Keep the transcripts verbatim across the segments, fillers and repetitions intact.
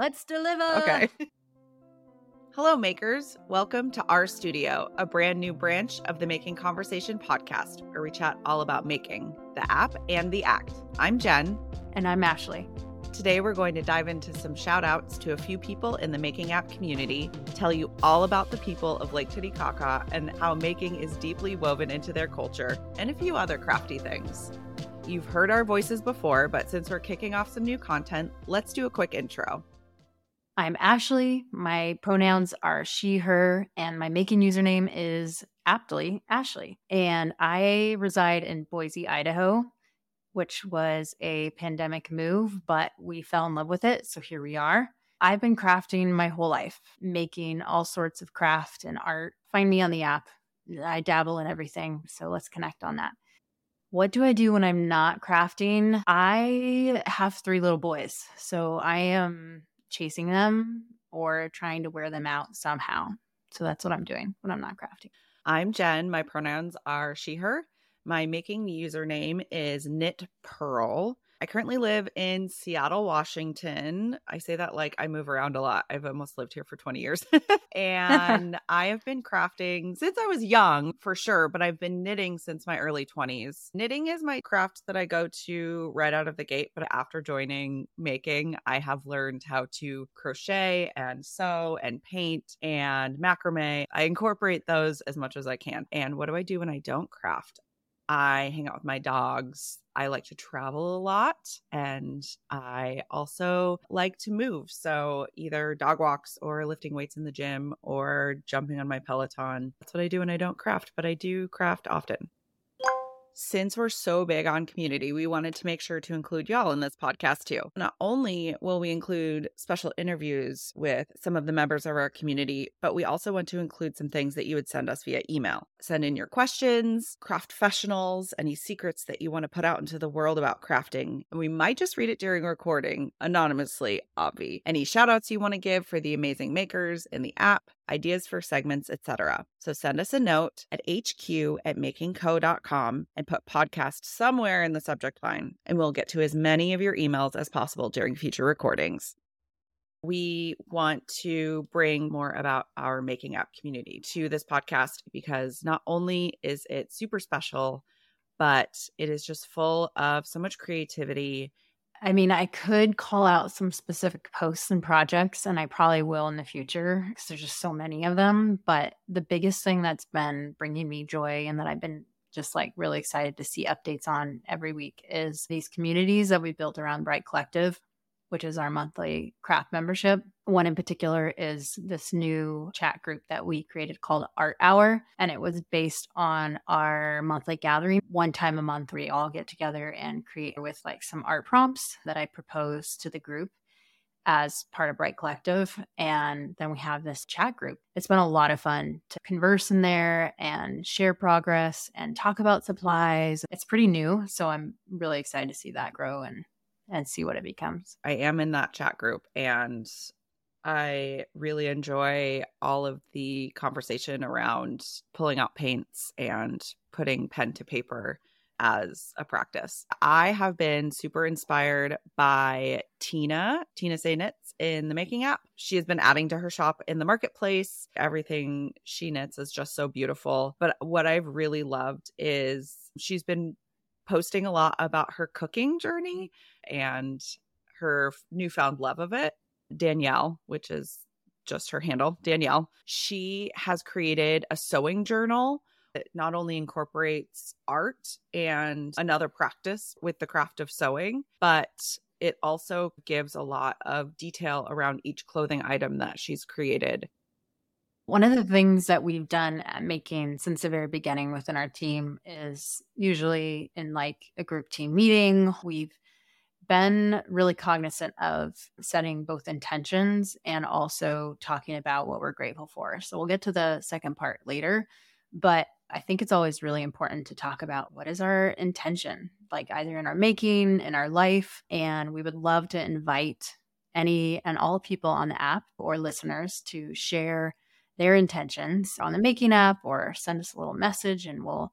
Let's deliver. Okay. Hello, makers. Welcome to our studio, a brand new branch of the Making Conversation podcast, where we chat all about making, the app, and the act. I'm Jen. And I'm Ashley. Today, we're going to dive into some shout outs to a few people in the Making app community, tell you all about the people of Lake Titicaca and how making is deeply woven into their culture, and a few other crafty things. You've heard our voices before, but since we're kicking off some new content, let's do a quick intro. I'm Ashley. My pronouns are she, her, and my Making username is aptly Ashley. And I reside in Boise, Idaho, which was a pandemic move, but we fell in love with it. So here we are. I've been crafting my whole life, making all sorts of craft and art. Find me on the app. I dabble in everything. So let's connect on that. What do I do when I'm not crafting? I have three little boys. So I am chasing them or trying to wear them out somehow. So that's what I'm doing when I'm not crafting. I'm Jen. My pronouns are she, her. My Making username is Knit Pearl. I currently live in Seattle, Washington. I say that like I move around a lot. I've almost lived here for twenty years. And I have been crafting since I was young, for sure, but I've been knitting since my early twenties. Knitting is my craft that I go to right out of the gate. But after joining Making, I have learned how to crochet and sew and paint and macrame. I incorporate those as much as I can. And what do I do when I don't craft? I hang out with my dogs. I like to travel a lot, and I also like to move. So either dog walks or lifting weights in the gym or jumping on my Peloton. That's what I do when I don't craft, but I do craft often. Since we're so big on community, we wanted to make sure to include y'all in this podcast too. Not only will we include special interviews with some of the members of our community, but we also want to include some things that you would send us via email. Send in your questions, craftfessionals, any secrets that you want to put out into the world about crafting. And we might just read it during recording, anonymously, obvi. Any shout outs you want to give for the amazing makers in the app, ideas for segments, et cetera. So send us a note at H Q at making co dot com and put podcast somewhere in the subject line, and we'll get to as many of your emails as possible during future recordings. We want to bring more about our Making App community to this podcast because not only is it super special, but it is just full of so much creativity. I mean, I could call out some specific posts and projects, and I probably will in the future because there's just so many of them. But the biggest thing that's been bringing me joy and that I've been just like really excited to see updates on every week is these communities that we built around Bright Collective, which is our monthly craft membership. One in particular is this new chat group that we created called Art Hour, and it was based on our monthly gathering. One time a month, we all get together and create with like some art prompts that I propose to the group as part of Bright Collective, and then we have this chat group. It's been a lot of fun to converse in there and share progress and talk about supplies. It's pretty new, so I'm really excited to see that grow and and see what it becomes. I am in that chat group, and I really enjoy all of the conversation around pulling out paints and putting pen to paper as a practice. I have been super inspired by Tina, Tina Say Knits in the Making app. She has been adding to her shop in the marketplace. Everything she knits is just so beautiful. But what I've really loved is she's been posting a lot about her cooking journey and her newfound love of it. Danielle, which is just her handle, Danielle, she has created a sewing journal that not only incorporates art and another practice with the craft of sewing, but it also gives a lot of detail around each clothing item that she's created. One of the things that we've done at Making since the very beginning within our team is usually in like a group team meeting, we've been really cognizant of setting both intentions and also talking about what we're grateful for. So we'll get to the second part later, but I think it's always really important to talk about what is our intention, like either in our making, in our life, and we would love to invite any and all people on the app or listeners to share their intentions on the Making app or send us a little message and we'll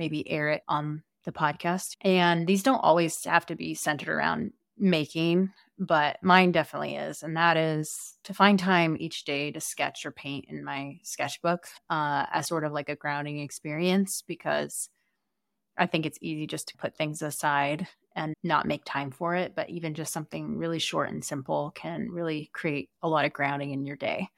maybe air it on the podcast. And these don't always have to be centered around making, but mine definitely is. And that is to find time each day to sketch or paint in my sketchbook uh, as sort of like a grounding experience, because I think it's easy just to put things aside and not make time for it. But even just something really short and simple can really create a lot of grounding in your day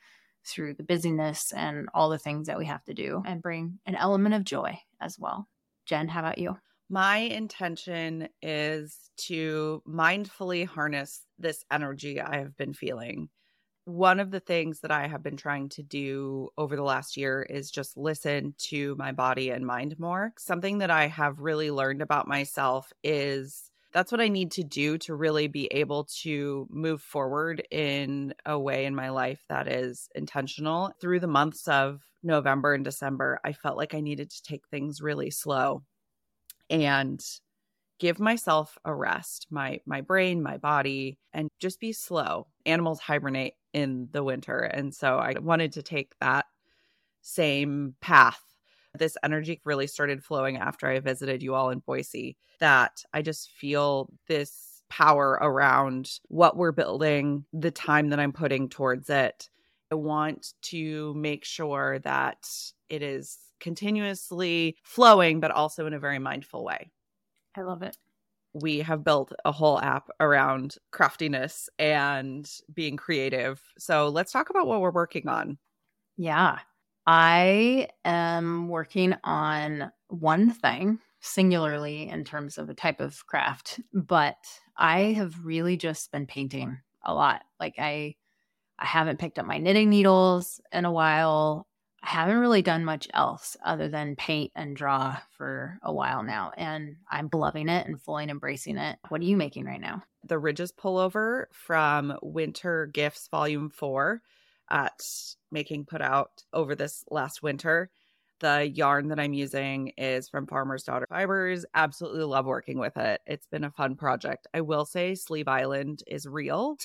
through the busyness and all the things that we have to do, and bring an element of joy as well. Jen, how about you? My intention is to mindfully harness this energy I have been feeling. One of the things that I have been trying to do over the last year is just listen to my body and mind more. Something that I have really learned about myself is that's what I need to do to really be able to move forward in a way in my life that is intentional. Through the months of November and December, I felt like I needed to take things really slow and give myself a rest, my my brain, my body, and just be slow. Animals hibernate in the winter. And so I wanted to take that same path. This energy really started flowing after I visited you all in Boise, that I just feel this power around what we're building, the time that I'm putting towards it. I want to make sure that it is continuously flowing, but also in a very mindful way. I love it. We have built a whole app around craftiness and being creative. So let's talk about what we're working on. Yeah. I am working on one thing singularly in terms of a type of craft, but I have really just been painting a lot. Like I, I haven't picked up my knitting needles in a while. I haven't really done much else other than paint and draw for a while now, and I'm loving it and fully embracing it. What are you making right now? The Ridges pullover from Winter Gifts Volume four at Making put out over this last winter. The yarn that I'm using is from Farmer's Daughter Fibers. Absolutely love working with it. It's been a fun project. I will say Sleeve Island is real.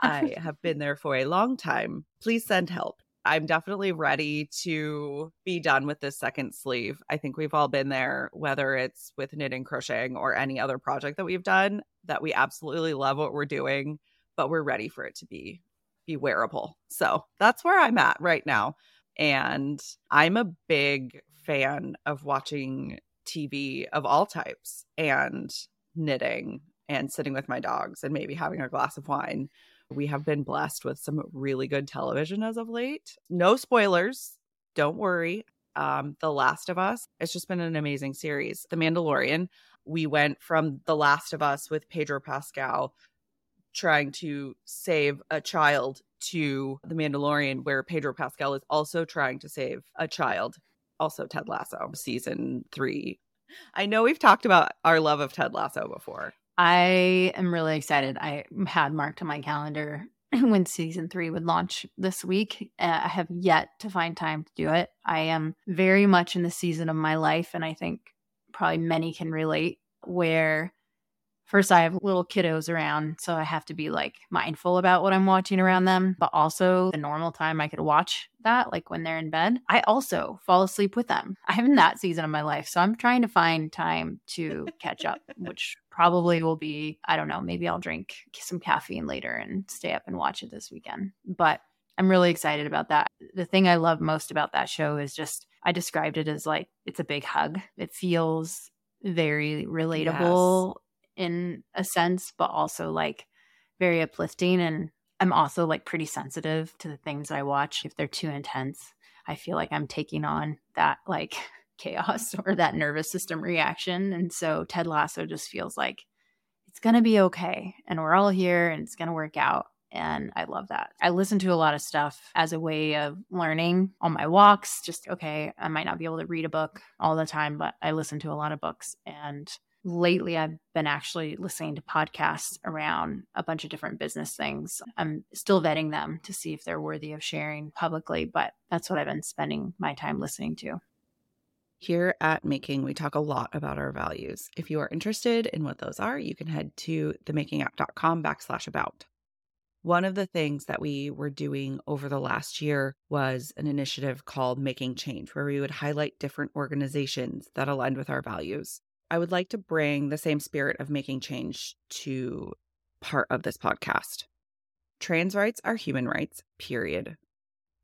I have been there for a long time. Please send help. I'm definitely ready to be done with this second sleeve. I think we've all been there, whether it's with knitting, crocheting, or any other project that we've done, that we absolutely love what we're doing, but we're ready for it to be, be wearable. So that's where I'm at right now. And I'm a big fan of watching T V of all types and knitting and sitting with my dogs and maybe having a glass of wine. We have been blessed with some really good television as of late. No spoilers. Don't worry. Um, The Last of Us. It's just been an amazing series. The Mandalorian. We went from The Last of Us with Pedro Pascal trying to save a child to The Mandalorian, where Pedro Pascal is also trying to save a child. Also Ted Lasso, season three. I know we've talked about our love of Ted Lasso before. I am really excited. I had marked on my calendar when season three would launch this week. Uh, I have yet to find time to do it. I am very much in the season of my life, and I think probably many can relate, where first I have little kiddos around, so I have to be like mindful about what I'm watching around them, but also the normal time I could watch that, like when they're in bed. I also fall asleep with them. I'm in that season of my life, so I'm trying to find time to catch up, which probably will be, I don't know, maybe I'll drink some caffeine later and stay up and watch it this weekend. But I'm really excited about that. The thing I love most about that show is just, I described it as like, it's a big hug. It feels very relatable, yes, in a sense, but also like very uplifting. And I'm also like pretty sensitive to the things I watch. If they're too intense, I feel like I'm taking on that like chaos or that nervous system reaction. And so Ted Lasso just feels like it's going to be okay. And we're all here and it's going to work out. And I love that. I listen to a lot of stuff as a way of learning on my walks. Just, okay, I might not be able to read a book all the time, but I listen to a lot of books. And lately I've been actually listening to podcasts around a bunch of different business things. I'm still vetting them to see if they're worthy of sharing publicly, but that's what I've been spending my time listening to. Here at Making, we talk a lot about our values. If you are interested in what those are, you can head to themakingapp.com backslash about. One of the things that we were doing over the last year was an initiative called Making Change, where we would highlight different organizations that aligned with our values. I would like to bring the same spirit of making change to part of this podcast. Trans rights are human rights, period.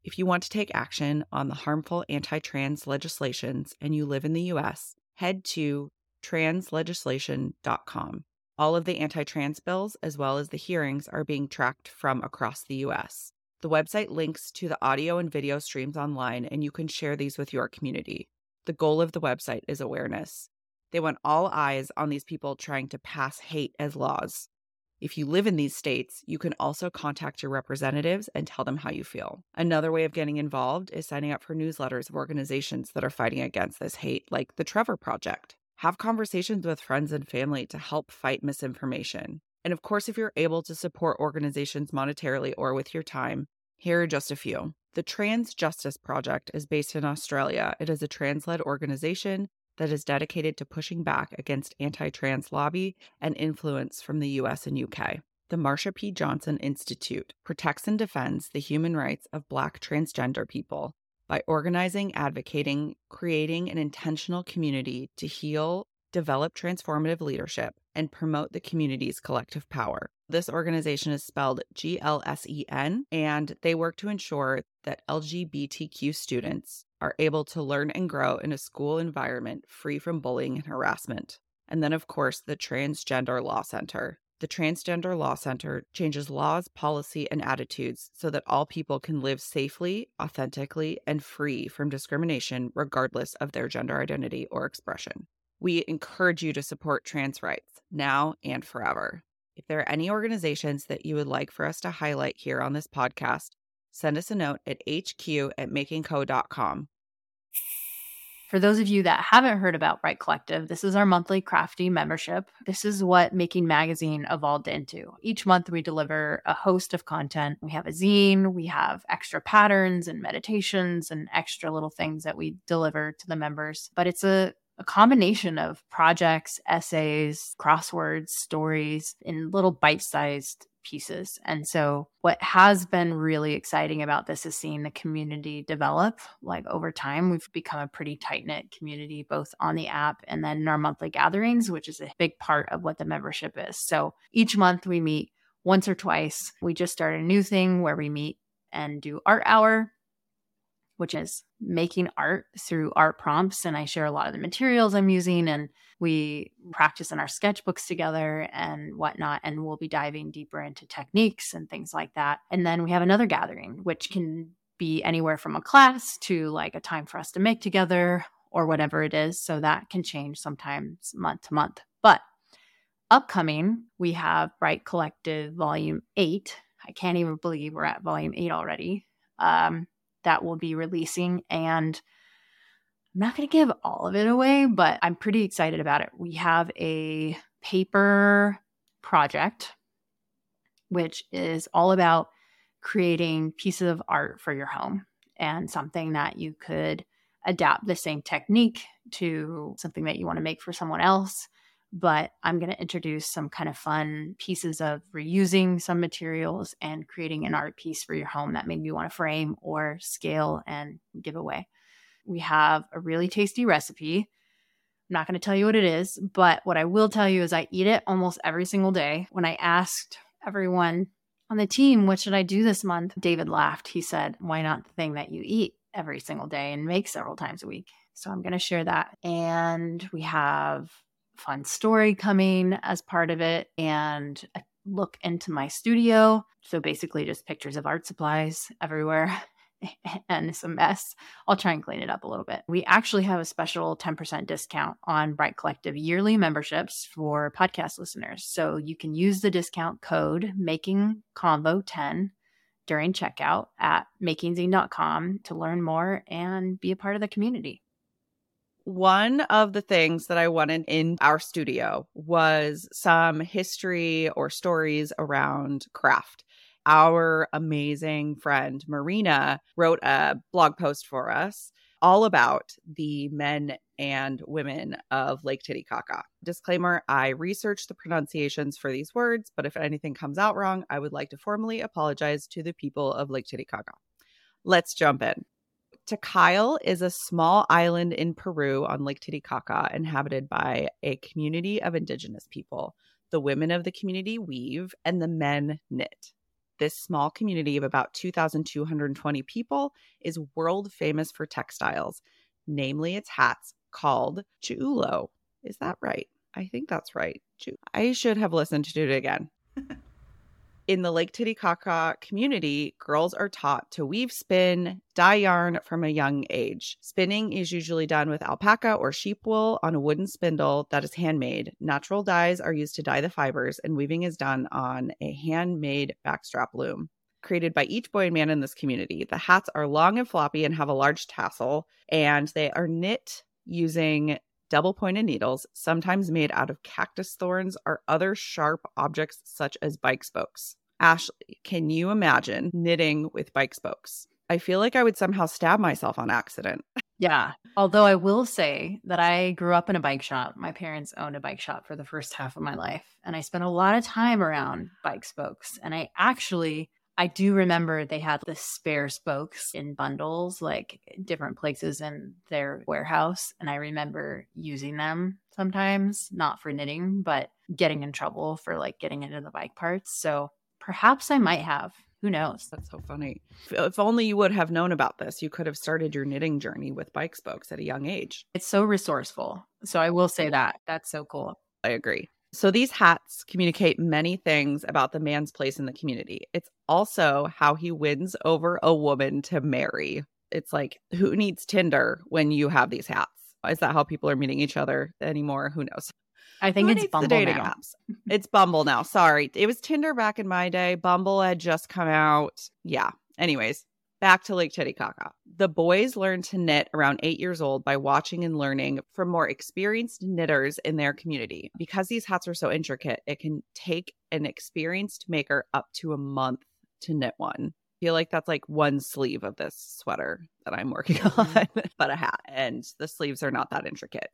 If you want to take action on the harmful anti-trans legislations and you live in the U S, head to trans legislation dot com. All of the anti-trans bills, as well as the hearings, are being tracked from across the U S. The website links to the audio and video streams online, and you can share these with your community. The goal of the website is awareness. They want all eyes on these people trying to pass hate as laws. If you live in these states, you can also contact your representatives and tell them how you feel. Another way of getting involved is signing up for newsletters of organizations that are fighting against this hate, like the Trevor Project. Have conversations with friends and family to help fight misinformation. And of course, if you're able to support organizations monetarily or with your time, here are just a few. The Trans Justice Project is based in Australia. It is a trans-led organization that is dedicated to pushing back against anti-trans lobby and influence from the U S and U K. The Marsha P. Johnson Institute protects and defends the human rights of Black transgender people by organizing, advocating, creating an intentional community to heal, develop transformative leadership, and promote the community's collective power. This organization is spelled G L S E N, and they work to ensure that L G B T Q students are able to learn and grow in a school environment free from bullying and harassment. And then, of course, the Transgender Law Center. The Transgender Law Center changes laws, policy, and attitudes so that all people can live safely, authentically, and free from discrimination regardless of their gender identity or expression. We encourage you to support trans rights now and forever. If there are any organizations that you would like for us to highlight here on this podcast, send us a note at H Q at making co dot com. For those of you that haven't heard about Bright Collective, this is our monthly crafty membership. This is what Making Magazine evolved into. Each month we deliver a host of content. We have a zine, we have extra patterns and meditations and extra little things that we deliver to the members. But it's a A combination of projects, essays, crosswords, stories in little bite-sized pieces. And so what has been really exciting about this is seeing the community develop. Like over time, we've become a pretty tight-knit community, both on the app and then in our monthly gatherings, which is a big part of what the membership is. So each month we meet once or twice. We just started a new thing where we meet and do Art Hour, which is making art through art prompts. And I share a lot of the materials I'm using, and we practice in our sketchbooks together and whatnot. And we'll be diving deeper into techniques and things like that. And then we have another gathering, which can be anywhere from a class to like a time for us to make together or whatever it is. So that can change sometimes month to month. But upcoming, we have Bright Collective Volume eight. I can't even believe we're at Volume eight already. Um, that will be releasing, and I'm not going to give all of it away, but I'm pretty excited about it. We have a paper project, which is all about creating pieces of art for your home and something that you could adapt the same technique to something that you want to make for someone else. But I'm going to introduce some kind of fun pieces of reusing some materials and creating an art piece for your home that maybe you want to frame or scale and give away. We have a really tasty recipe. I'm not going to tell you what it is, but what I will tell you is I eat it almost every single day. When I asked everyone on the team, what should I do this month? David laughed. He said, why not the thing that you eat every single day and make several times a week? So I'm going to share that. And we have fun story coming as part of it, and a look into my studio. So basically just pictures of art supplies everywhere and it's a mess. I'll try and clean it up a little bit. We actually have a special ten percent discount on Bright Collective yearly memberships for podcast listeners. So you can use the discount code making convo ten during checkout at making zine dot com to learn more and be a part of the community. One of the things that I wanted in our studio was some history or stories around craft. Our amazing friend Marina wrote a blog post for us all about the men and women of Lake Titicaca. Disclaimer, I researched the pronunciations for these words, but if anything comes out wrong, I would like to formally apologize to the people of Lake Titicaca. Let's jump in. Taquile is a small island in Peru on Lake Titicaca, inhabited by a community of indigenous people. The women of the community weave and the men knit. This small community of about two thousand two hundred twenty people is world famous for textiles, namely its hats called Ch'ulo. Is that right? I think that's right. I should have listened to it again. In the Lake Titicaca community, girls are taught to weave, spin, dye yarn from a young age. Spinning is usually done with alpaca or sheep wool on a wooden spindle that is handmade. Natural dyes are used to dye the fibers, and weaving is done on a handmade backstrap loom created by each boy and man in this community. The hats are long and floppy and have a large tassel, and they are knit using double-pointed needles, sometimes made out of cactus thorns or other sharp objects such as bike spokes. Ashley, can you imagine knitting with bike spokes? I feel like I would somehow stab myself on accident. Yeah. Although I will say that I grew up in a bike shop. My parents owned a bike shop for the first half of my life, and I spent a lot of time around bike spokes. And I actually, I do remember they had the spare spokes in bundles, like different places in their warehouse. And I remember using them sometimes, not for knitting, but getting in trouble for like getting into the bike parts. So perhaps I might have. Who knows? That's so funny. If only you would have known about this, you could have started your knitting journey with bike spokes at a young age. It's so resourceful. So I will say that. That's so cool. I agree. So these hats communicate many things about the man's place in the community. It's also how he wins over a woman to marry. It's like, who needs Tinder when you have these hats? Is that how people are meeting each other anymore? Who knows? I think who it's Bumble dating now. Apps? It's Bumble now. Sorry. It was Tinder back in my day. Bumble had just come out. Yeah. Anyways, back to Lake Titicaca. The boys learn to knit around eight years old by watching and learning from more experienced knitters in their community. Because these hats are so intricate, it can take an experienced maker up to a month to knit one. I feel like that's like one sleeve of this sweater that I'm working on, but a hat, and the sleeves are not that intricate.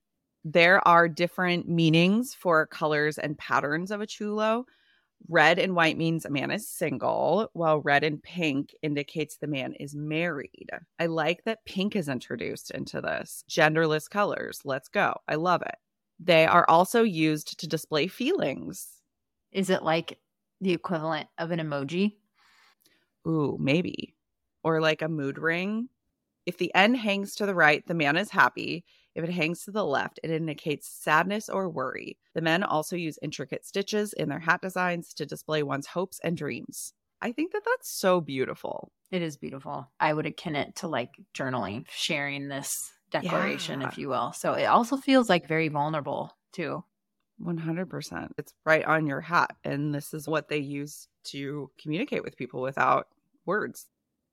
There are different meanings for colors and patterns of a Ch'ulo. Red and white means a man is single, while red and pink indicates the man is married. I like that pink is introduced into this. Genderless colors. Let's go. I love it. They are also used to display feelings. Is it like the equivalent of an emoji? Ooh, maybe. Or like a mood ring. If the N hangs to the right, the man is happy. If it hangs to the left, it indicates sadness or worry. The men also use intricate stitches in their hat designs to display one's hopes and dreams. I think that that's so beautiful. It is beautiful. I would akin it to like journaling, sharing this declaration, yeah. if you will. So it also feels like very vulnerable too. one hundred percent. It's right on your hat. And this is what they use to communicate with people without words.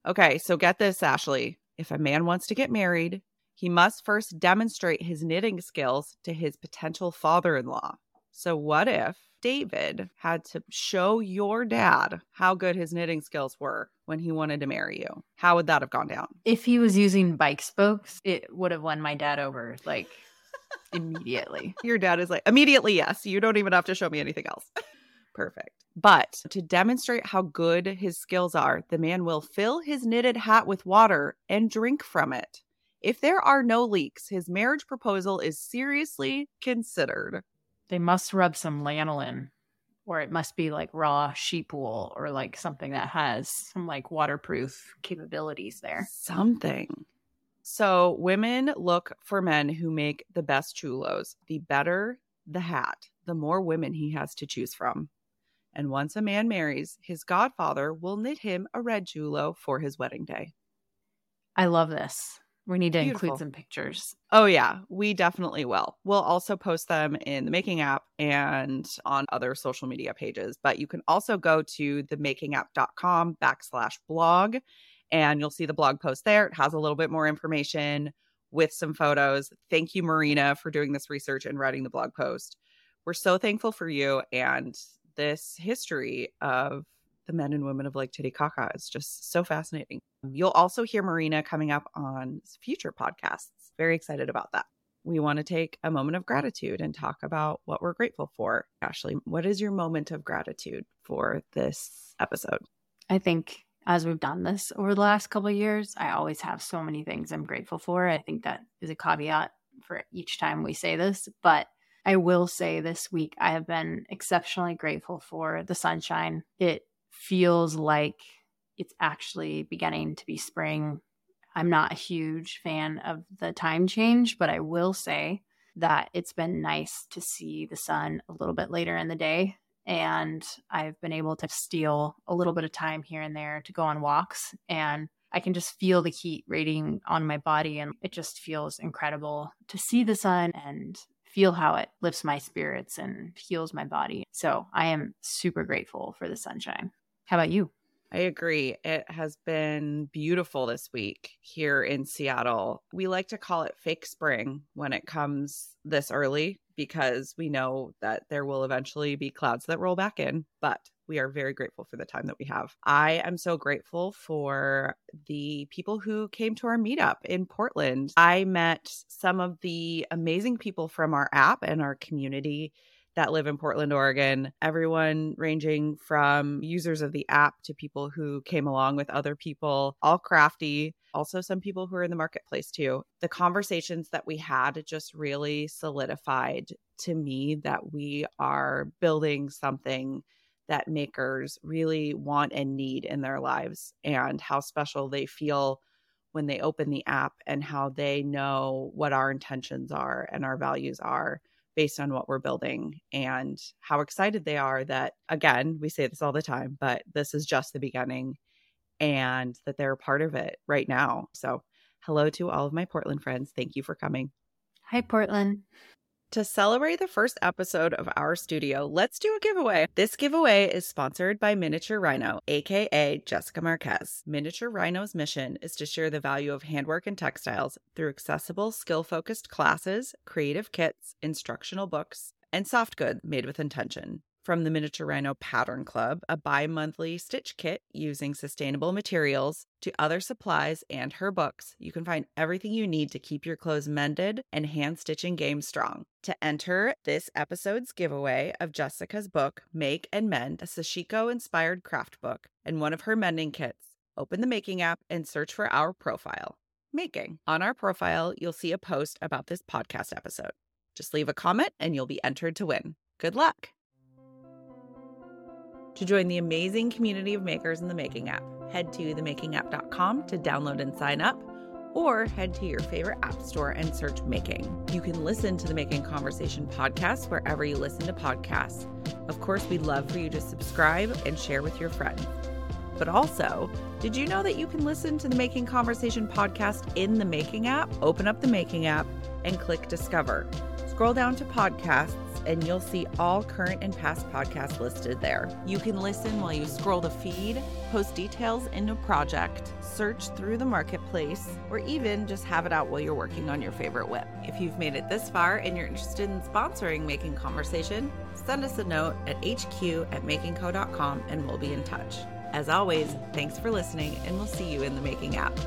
Okay, so get this, Ashley. If a man wants to get married, he must first demonstrate his knitting skills to his potential father-in-law. So what if David had to show your dad how good his knitting skills were when he wanted to marry you? How would that have gone down? If he was using bike spokes, it would have won my dad over, like, immediately. Your dad is like, immediately, yes. You don't even have to show me anything else. Perfect. But to demonstrate how good his skills are, the man will fill his knitted hat with water and drink from it. If there are no leaks, his marriage proposal is seriously considered. They must rub some lanolin, or it must be like raw sheep wool, or like something that has some like waterproof capabilities there. Something. So women look for men who make the best Ch'ulos. The better the hat, the more women he has to choose from. And once a man marries, his godfather will knit him a red Ch'ulo for his wedding day. I love this. We need to Beautiful. Include some pictures. Oh, yeah. We definitely will. We'll also post them in the Making app and on other social media pages. But you can also go to themakingapp.com backslash blog, and you'll see the blog post there. It has a little bit more information with some photos. Thank you, Marina, for doing this research and writing the blog post. We're so thankful for you. And this history of the men and women of Lake Titicaca is just so fascinating. You'll also hear Marina coming up on future podcasts. Very excited about that. We want to take a moment of gratitude and talk about what we're grateful for. Ashley, what is your moment of gratitude for this episode? I think as we've done this over the last couple of years. I always have so many things I'm grateful for. I think that is a caveat for each time we say this, but I will say this week, I have been exceptionally grateful for the sunshine. It feels like it's actually beginning to be spring. I'm not a huge fan of the time change, but I will say that it's been nice to see the sun a little bit later in the day. And I've been able to steal a little bit of time here and there to go on walks. And I can just feel the heat radiating on my body. And it just feels incredible to see the sun and feel how it lifts my spirits and heals my body. So I am super grateful for the sunshine. How about you? I agree. It has been beautiful this week here in Seattle. We like to call it fake spring when it comes this early, because we know that there will eventually be clouds that roll back in, but we are very grateful for the time that we have. I am so grateful for the people who came to our meetup in Portland. I met some of the amazing people from our app and our community that live in Portland, Oregon. Everyone ranging from users of the app to people who came along with other people, all crafty. Also some people who are in the marketplace too. The conversations that we had just really solidified to me that we are building something that makers really want and need in their lives, and how special they feel when they open the app, and how they know what our intentions are and our values are based on what we're building, and how excited they are that, again, we say this all the time, but this is just the beginning and that they're a part of it right now. So hello to all of my Portland friends. Thank you for coming. Hi, Portland. To celebrate the first episode of our studio, let's do a giveaway. This giveaway is sponsored by Miniature Rhino, aka Jessica Marquez. Miniature Rhino's mission is to share the value of handwork and textiles through accessible, skill-focused classes, creative kits, instructional books, and soft goods made with intention. From the Miniature Rhino Pattern Club, a bi-monthly stitch kit using sustainable materials, to other supplies and her books, you can find everything you need to keep your clothes mended and hand-stitching game strong. To enter this episode's giveaway of Jessica's book, Make and Mend, a Sashiko-inspired craft book, and one of her mending kits, open the Making app and search for our profile, Making. On our profile, you'll see a post about this podcast episode. Just leave a comment and you'll be entered to win. Good luck! To join the amazing community of makers in the Making app, head to the making app dot com to download and sign up, or head to your favorite app store and search Making. You can listen to the Making Conversation podcast wherever you listen to podcasts. Of course, we'd love for you to subscribe and share with your friends. But also, did you know that you can listen to the Making Conversation podcast in the Making app? Open up the Making app and click Discover. Scroll down to Podcasts, and you'll see all current and past podcasts listed there. You can listen while you scroll the feed, post details into a project, search through the marketplace, or even just have it out while you're working on your favorite whip. If you've made it this far and you're interested in sponsoring Making Conversation, send us a note at h q at making co dot com and we'll be in touch. As always, thanks for listening, and we'll see you in the Making app.